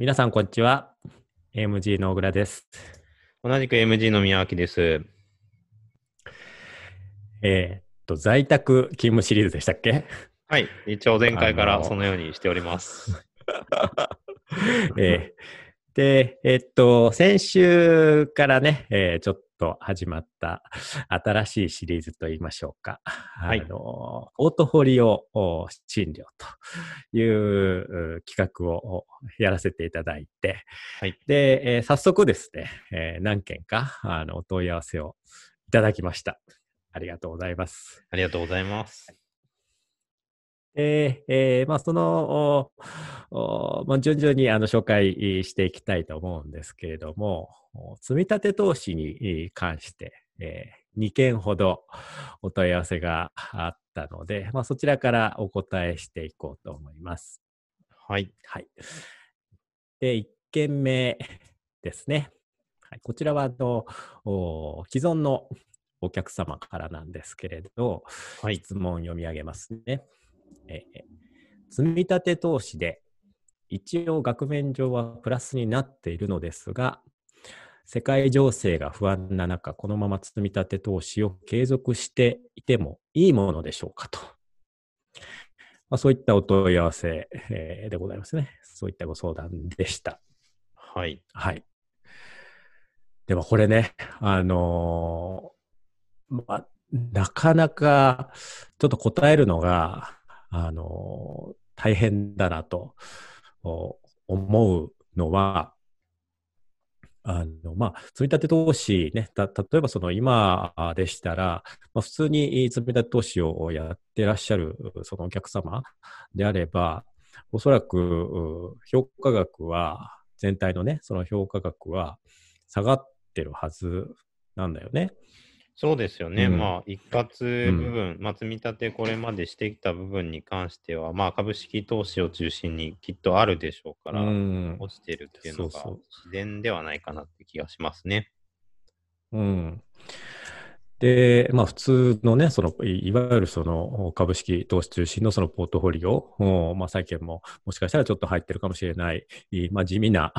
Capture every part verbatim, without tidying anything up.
皆さんこんにちは。 エーエムジー の小倉です。同じく エーエムジー の宮脇です。えー、っと在宅勤務シリーズでしたっけ？はい、一応前回からそのようにしております。えー、でえー、っと先週からね、えー、ちょっとと始まった新しいシリーズといいましょうか、はい、あのオートフォリオ診療という企画をやらせていただいて、はい、で、えー、早速ですね、えー、何件かあのお問い合わせをいただきました。ありがとうございます。ありがとうございます。えーえーまあ、そのまあ、順々にあの紹介していきたいと思うんですけれども、積立投資に関して、えー、にけんほどお問い合わせがあったので、まあ、そちらからお答えしていこうと思います。はい。はい、でいっけんめですね。はい、こちらはあの既存のお客様からなんですけれど、はい、質問を読み上げますね。えー、積立投資で一応額面上はプラスになっているのですが、世界情勢が不安な中、このまま積立投資を継続していてもいいものでしょうかと、まあ、そういったお問い合わせ、えー、でございますね。そういったご相談でした。はい、はい、でもこれね、あのーまあ、なかなかちょっと答えるのがあの大変だなと思うのは、あの、まあ、積立投資ね、た例えばその今でしたら、まあ、普通に積立投資をやってらっしゃるそのお客様であれば、おそらく評価額は全体のね、その評価額は下がってるはずなんだよね。そうですよね、うん、まあ、一括部分、うん、まあ、積み立てこれまでしてきた部分に関しては、まあ、株式投資を中心にきっとあるでしょうから、うん、落ちてるっていうのが自然ではないかなって気がしますね。そうそう、うん、で、まあ、普通のね、そのいわゆるその株式投資中心のそのポートフォリオ、まあ、債券ももしかしたらちょっと入ってるかもしれない、まあ、地味な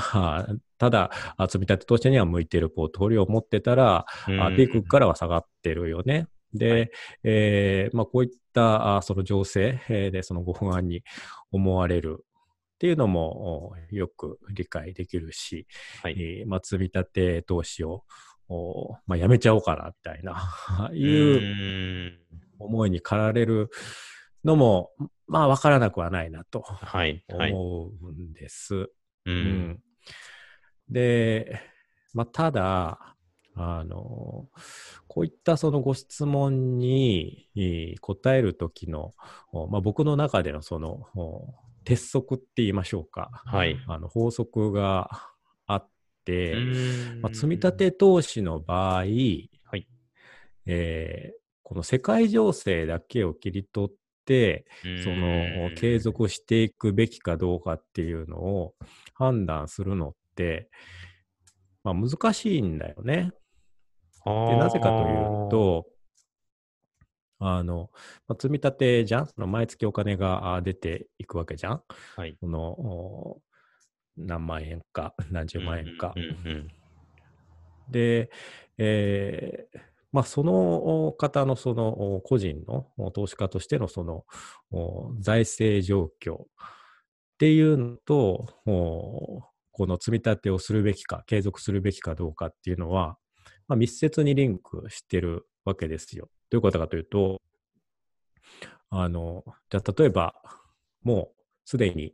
ただ積み立て投資には向いているポートフォリオを持ってたら、ピークからは下がってるよね。で、はい、えーまあ、こういったその情勢でそのご不安に思われるっていうのもよく理解できるし、はい、まあ、積み立て投資を、まあ、やめちゃおうかなみたいないう思いに駆られるのも、まあ、分からなくはないなと思うんです。はいはい、うん、で、まあ、ただ、あの、こういったそのご質問に答えるときの、まあ、僕の中でのその鉄則って言いましょうか、はい、あの法則があって、まあ、積立投資の場合、はい、えー、この世界情勢だけを切り取って、でその継続していくべきかどうかっていうのを判断するのって、まあ、難しいんだよね。で、なぜかというと、あの、まあ、積み立てじゃん、その毎月お金が出ていくわけじゃん、はい、その何万円か何十万円か、うんうんうん、で、えーまあ、その方のその個人の投資家としてのその財政状況っていうのと、この積み立てをするべきか継続するべきかどうかっていうのは、まあ、密接にリンクしてるわけですよ。どういうことかというと、あの、じゃあ例えばもうすでに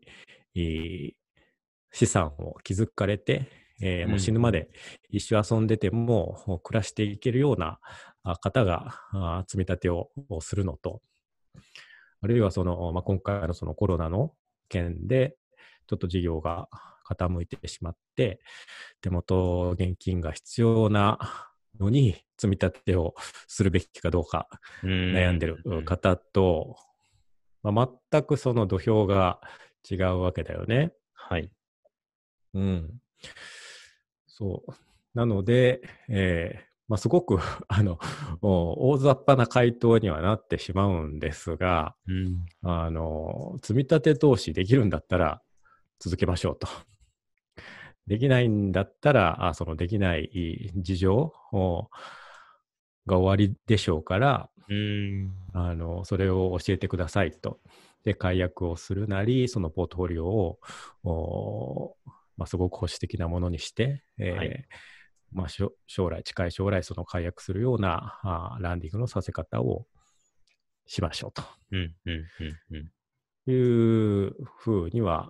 資産を築かれて、えー、もう死ぬまで一生遊んでても暮らしていけるような方が積み立てをするのと、あるいはその、まあ、今回のそのコロナの件でちょっと事業が傾いてしまって手元現金が必要なのに積み立てをするべきかどうか悩んでる方と、まあ、全くその土俵が違うわけだよね。はい。うん。そうなので、えーまあ、すごくあの大雑把な回答にはなってしまうんですが、うん、あの積立投資できるんだったら続けましょうとできないんだったら、あそのできない事情が終わりでしょうから、うん、あのそれを教えてくださいと。で解約をするなり、そのポートフォリオを、まあ、すごく保守的なものにして、えーはい、まあ、将来近い将来その解約するようなあランディングのさせ方をしましょうと、うんうんうんうん、いうふうには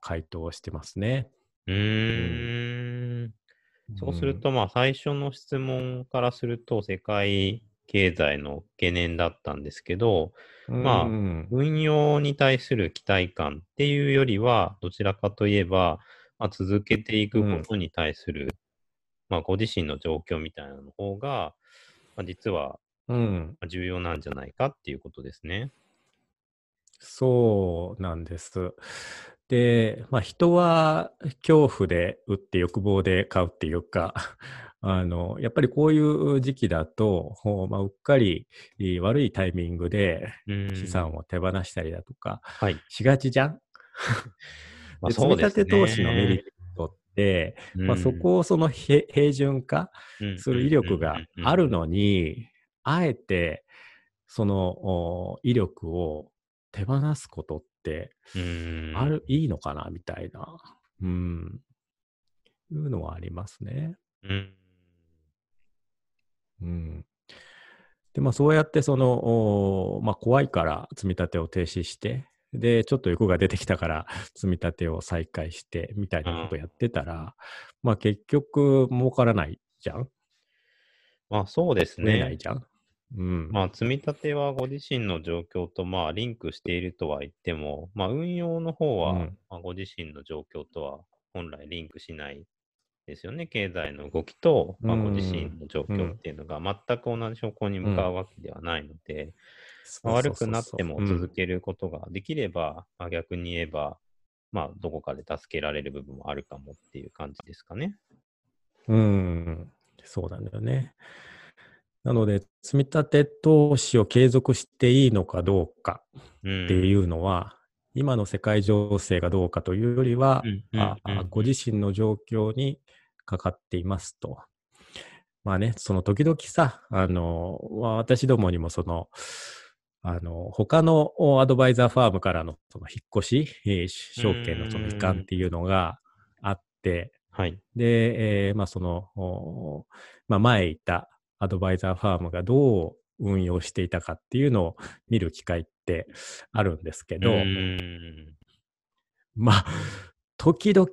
回答してますね。うーん、うん、そうするとまあ最初の質問からすると世界経済の懸念だったんですけど、まあ、運用に対する期待感っていうよりは、どちらかといえば、まあ、続けていくことに対する、うん、まあ、ご自身の状況みたいなの方が、まあ、実は重要なんじゃないかっていうことですね。うん、そうなんです。で、まあ、人は恐怖で売って欲望で買うっていうかあのやっぱりこういう時期だと、まあ、うっかり悪いタイミングで資産を手放したりだとかしがちじゃん、はい、積み立て投資のメリットって、まあ、そこをその平準化する威力があるのに、あえてその威力を手放すことってある、いいのかなみたいな、うん、いうのはありますね。うんうん、でまあ、そうやってその、まあ、怖いから積み立てを停止して、でちょっと欲が出てきたから積み立てを再開してみたいなことやってたら、まあ、結局儲からないじゃん。まあ、そうですね。ないじゃん、うん、まあ、積み立てはご自身の状況とまあリンクしているとは言っても、まあ、運用の方はまあご自身の状況とは本来リンクしないですよね。経済の動きと、まあ、ご自身の状況っていうのが全く同じ方向に向かうわけではないので、うん、悪くなっても続けることができれば、うん、逆に言えば、まあ、どこかで助けられる部分もあるかもっていう感じですかね。うん、そうなんだよね。なので積み立て投資を継続していいのかどうかっていうのは、うん、今の世界情勢がどうかというよりは、うんうんうんうん、ご自身の状況にかかっていますと。まあね、その時々さ、あの私どもにもそのあの他のアドバイザーファームからの、 その引っ越し証券のその移管っていうのがあって、はい、で、えー、まあその、まあ、前いたアドバイザーファームがどう運用していたかっていうのを見る機会ってあるんですけど、うん、まあ時々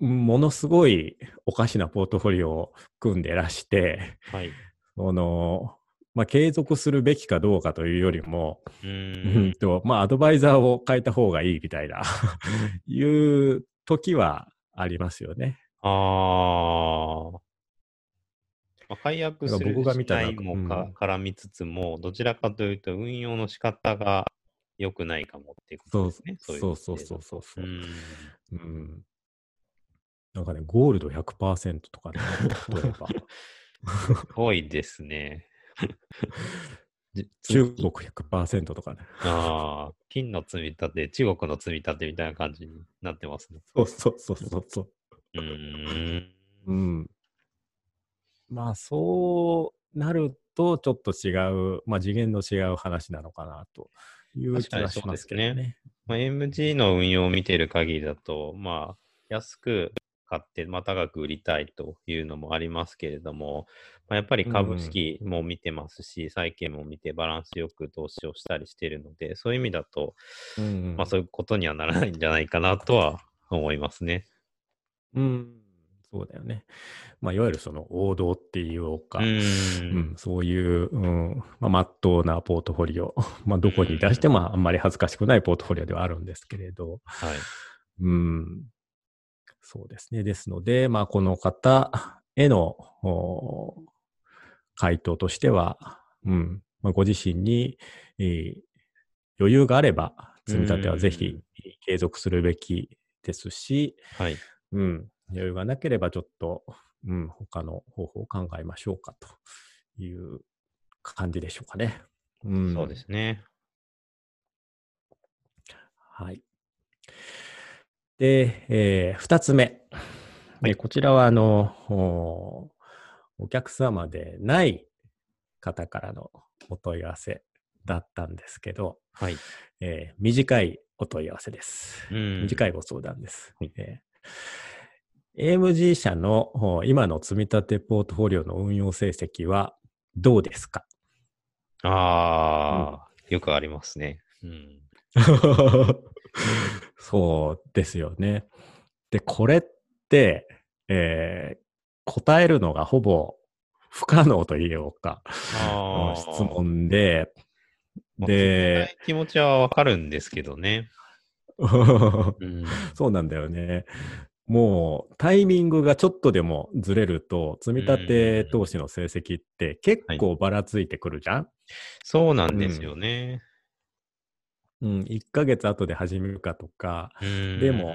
ものすごいおかしなポートフォリオを組んでらして、はい、そのまあ、継続するべきかどうかというよりも、うんうんとまあ、アドバイザーを変えた方がいいみたいないう時はありますよね。ああ、まあ、解約するしないもか絡みつつも、どちらかというと運用の仕方が良くないかもっていうことですね。そうそうそうそうそうそう。うんうん、なんかね、ゴールド ひゃくパーセント とかね、例えば。すごいですね。中国 ひゃくパーセント とかね。ああ、金の積み立て、中国の積み立てみたいな感じになってますね。そうそうそうそうそう。うーん。うん。まあそうなるとちょっと違う、まあ、次元の違う話なのかなという気がしますけどね。ね、まあ、エーエムジー の運用を見ている限りだと、まあ、安く買って、まあ、高く売りたいというのもありますけれども、まあ、やっぱり株式も見てますし、うん、債券も見てバランスよく投資をしたりしているので、そういう意味だと、うんうん、まあ、そういうことにはならないんじゃないかなとは思いますね。うん、そうだよね。まあ、いわゆるその王道っていうか、うん、うん、そういう、うん、まあ、真っ当なポートフォリオ、まあ、どこに出してもあんまり恥ずかしくないポートフォリオではあるんですけれど、はい、うん、そうですね。ですので、まあ、この方への回答としては、うん、まあ、ご自身に、えー、余裕があれば積み立てはぜひ継続するべきですし、はい、うん、余裕がなければちょっと、うん、他の方法を考えましょうかという感じでしょうかね。うん、そうですね。はい。で、えー、ふたつめ、はい、こちらはあの お, お客様でない方からのお問い合わせだったんですけど、はい、えー、短いお問い合わせです。うん短いご相談です。はい、えー、エーエムジー 社の今の積み立てポートフォリオの運用成績はどうですか？ああ、うん、よくありますね。うん、そうですよね。で、これって、えー、答えるのがほぼ不可能というか、あ質問で、で、気持ちはわかるんですけどね。うん、そうなんだよね。もうタイミングがちょっとでもずれると積み立て投資の成績って結構ばらついてくるじゃん、はい、そうなんですよね、うんうん、いっかげつごで始めるかとかでも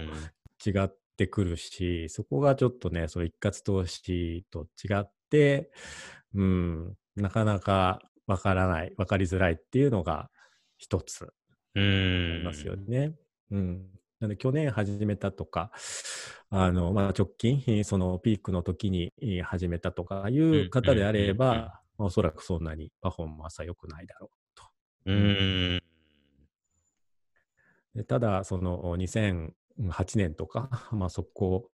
違ってくるし、そこがちょっとね、そう一括投資と違って、うん、なかなか分からない分かりづらいっていうのが一つありますよね。うん、うんなので去年始めたとか、あのまあ、直近、そのピークの時に始めたとかいう方であれば、うんうんうんうん、おそらくそんなにパフォーマンスは良くないだろうと。うんでただ、そのにせんはちねんとか、まあ、そこ、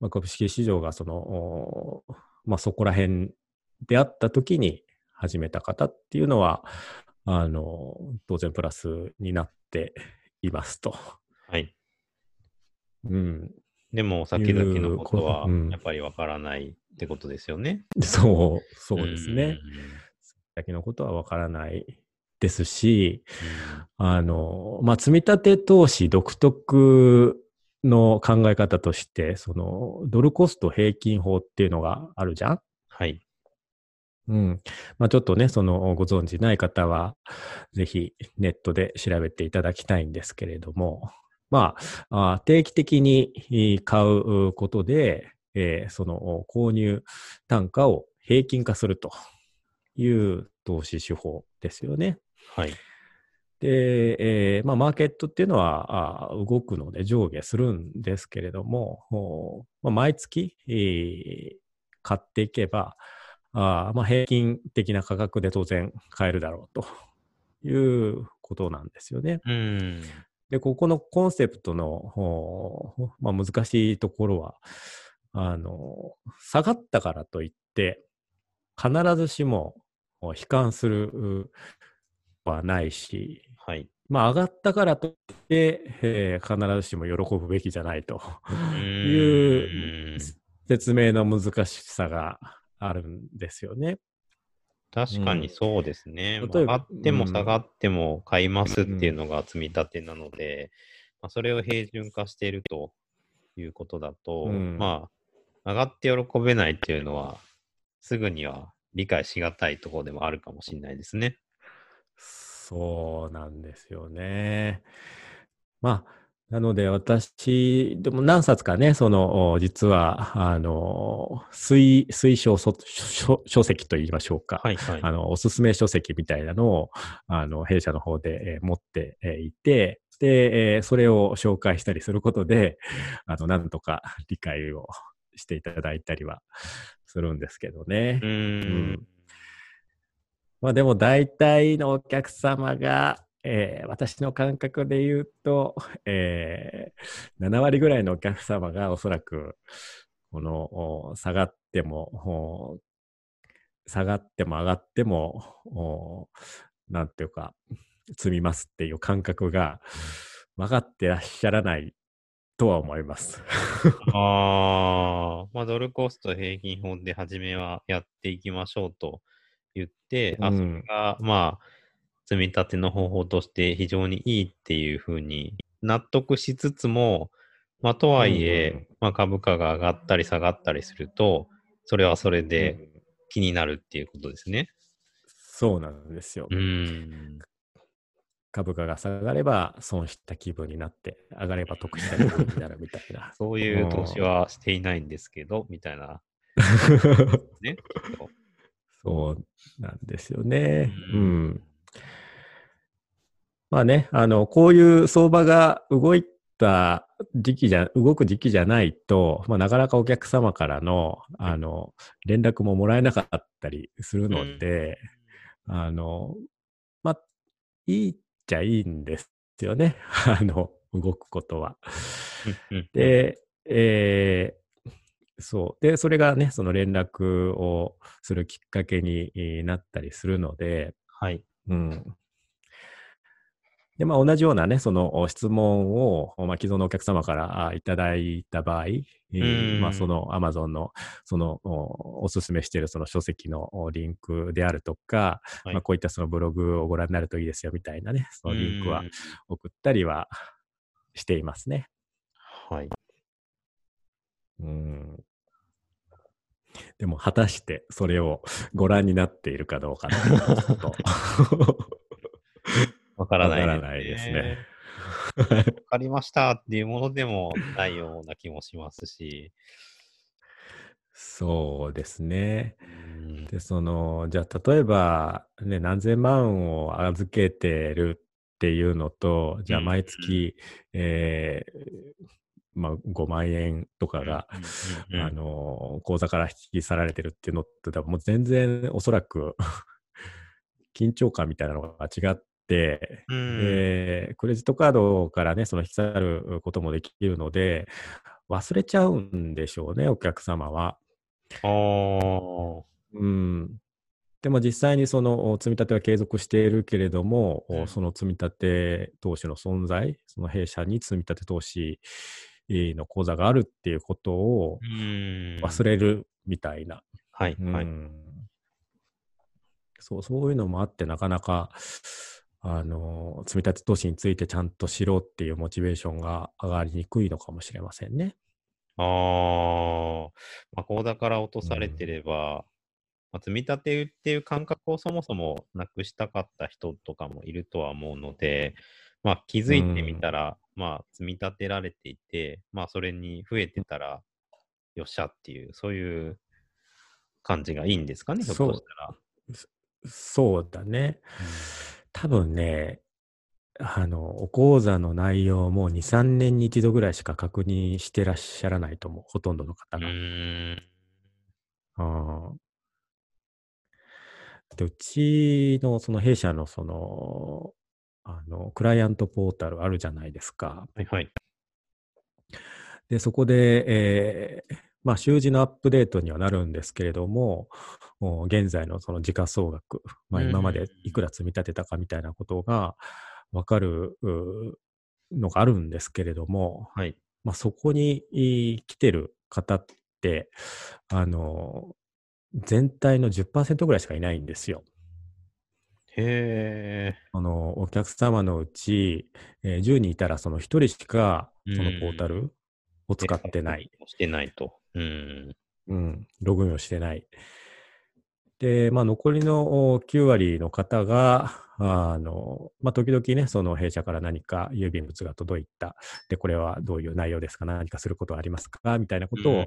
まあ、株式市場がその、まあ、そこら辺であった時に始めた方っていうのは、あの当然プラスになっていますと。はいうん、でも先々のことはやっぱりわからないってことですよね、うん、そうそうですね、先のことはわからないですし、うん、あのまあ積立投資独特の考え方としてそのドルコスト平均法っていうのがあるじゃん。はいうんまあ、ちょっとね、そのご存じない方はぜひネットで調べていただきたいんですけれども、まあ、定期的に買うことで、えー、その購入単価を平均化するという投資手法ですよね。はい。で、えーまあ、マーケットっていうのは動くので上下するんですけれども、まあ、毎月、えー、買っていけばあまあ、平均的な価格で当然買えるだろうということなんですよね。うんでここのコンセプトの、まあ、難しいところはあの下がったからといって必ずしも悲観するはないし、はいまあ、上がったからといって、えー、必ずしも喜ぶべきじゃないという説明の難しさがあるんですよね。確かにそうですね、うん、上がっても下がっても買いますっていうのが積み立てなので、うんまあ、それを平準化しているということだと、うん、まあ上がって喜べないっていうのはすぐには理解しがたいところでもあるかもしれないですね。そうなんですよね。まあなので私でも何冊かね、その実はあの 推, 推奨 書, 書, 書籍といいましょうか、はいはい、あのおすすめ書籍みたいなのをあの弊社の方で持っていて、でそれを紹介したりすることであのなんとか理解をしていただいたりはするんですけどね。うん、うん、まあでも大体のお客様がえー、私の感覚で言うと、えー、ななわりぐらいのお客様がおそらくこの下がっても下がっても上がってもなんていうか積みますっていう感覚が分かってらっしゃらないとは思いますあ、まあ、ドルコスト平均法で初めはやっていきましょうと言って、うん、あそれがまあ積み立ての方法として非常にいいっていうふうに納得しつつも、まあ、とはいえ、うんまあ、株価が上がったり下がったりするとそれはそれで気になるっていうことですね。そうなんですよ。うん株価が下がれば損した気分になって上がれば得した気分になるみたいなそういう投資はしていないんですけどみたいなね。そうなんですよね。うん、うんまあね、あのこういう相場が動いた時期じゃ、動く時期じゃないと、まあ、なかなかお客様からの、あの、連絡ももらえなかったりするので、うん、あの、まあ、いいっちゃいいんですよね。あの、動くことは。で、えー、そう。で、それがね、その連絡をするきっかけになったりするので、はい。うん。で、まあ、同じようなね、その質問を、まあ、既存のお客様からいただいた場合、まあ、その Amazon の、そのおすすめしているその書籍のリンクであるとか、はい、まあ、こういったそのブログをご覧になるといいですよみたいなね、そのリンクは送ったりはしていますね。はい。うん。でも、果たしてそれをご覧になっているかどうかということ。わからないですね。わかりましたっていうものでもないような気もしますし。そうですね。で、その、じゃあ例えば、ね、何千万を預けてるっていうのと、じゃあ毎月、うん、えーまあ、ごまんえんとかが、うんうんうん、あの、口座から引き去られてるっていうのって、もう全然おそらく緊張感みたいなのが違って、で、うんえー、クレジットカードからね、その引き去ることもできるので、忘れちゃうんでしょうね、お客様は。あー。うん。でも実際にその積み立ては継続しているけれども、うん、その積み立て投資の存在、その弊社に積み立て投資の口座があるっていうことを忘れるみたいな。はい、うん、はい。そう、そういうのもあって、なかなか、あの積み立て投資についてちゃんとしろっていうモチベーションが上がりにくいのかもしれませんね。ああ、まあ、口座から落とされてれば、うんまあ、積み立てっていう感覚をそもそもなくしたかった人とかもいるとは思うので、まあ、気づいてみたら、うん、まあ、積み立てられていて、まあ、それに増えてたらよっしゃっていう、そういう感じがいいんですかね、ひょっとしたら。そう、そうだね、うん多分ね、あの、お講座の内容もにさんねんにいちどぐらいしか確認してらっしゃらないと思う、ほとんどの方が。うーん。あー。で、うちのその弊社のその、あの、クライアントポータルあるじゃないですか。はいはい。で、そこで、えー、まあ、週次のアップデートにはなるんですけれども、現在のその時価総額、まあ、今までいくら積み立てたかみたいなことが分かるのがあるんですけれども、はい、まあ、そこに来てる方って、あの、全体の じゅっパーセント ぐらいしかいないんですよ。へー。あの、お客様のうち、えー、じゅうにんいたらそのひとりしかそのポータルを使ってない。してないと。うん。うん。ログインをしてない。で、まあ、残りのきゅうわりの方が、あの、まあ、時々ね、その弊社から何か郵便物が届いた。で、これはどういう内容ですか？何かすることはありますか？みたいなことを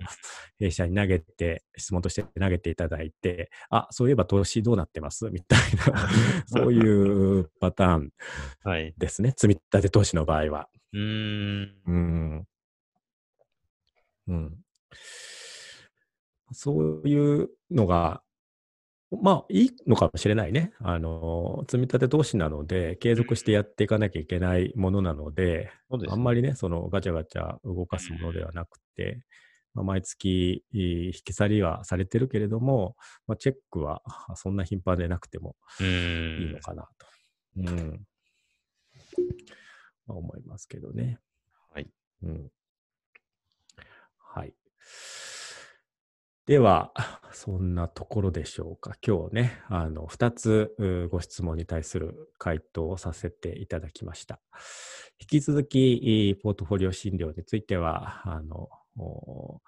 弊社に投げて、質問として投げていただいて、あ、そういえば投資どうなってますみたいな、そういうパターンですね。はい、積み立て投資の場合は。うーん。うんうん、そういうのが、まあいいのかもしれないね。あの、積み立て投資なので、継続してやっていかなきゃいけないものなので、そうですね、あんまりね、そのガチャガチャ動かすものではなくて、まあ、毎月引き去りはされてるけれども、まあ、チェックはそんな頻繁でなくてもいいのかなと、うんうんまあ、思いますけどね。はい。うんはい、ではそんなところでしょうか。今日ね、あのふたつご質問に対する回答をさせていただきました。引き続きポートフォリオ診療についてはあの お,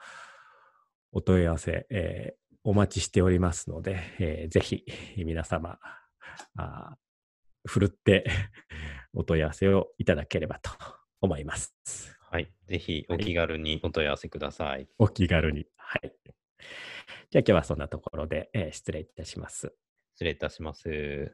お問い合わせ、えー、お待ちしておりますので、えー、ぜひ皆様あふるってお問い合わせをいただければと思います。はい、ぜひお気軽にお問い合わせください。はい、お気軽に。はい。じゃあ今日はそんなところで、えー、失礼いたします。失礼いたします。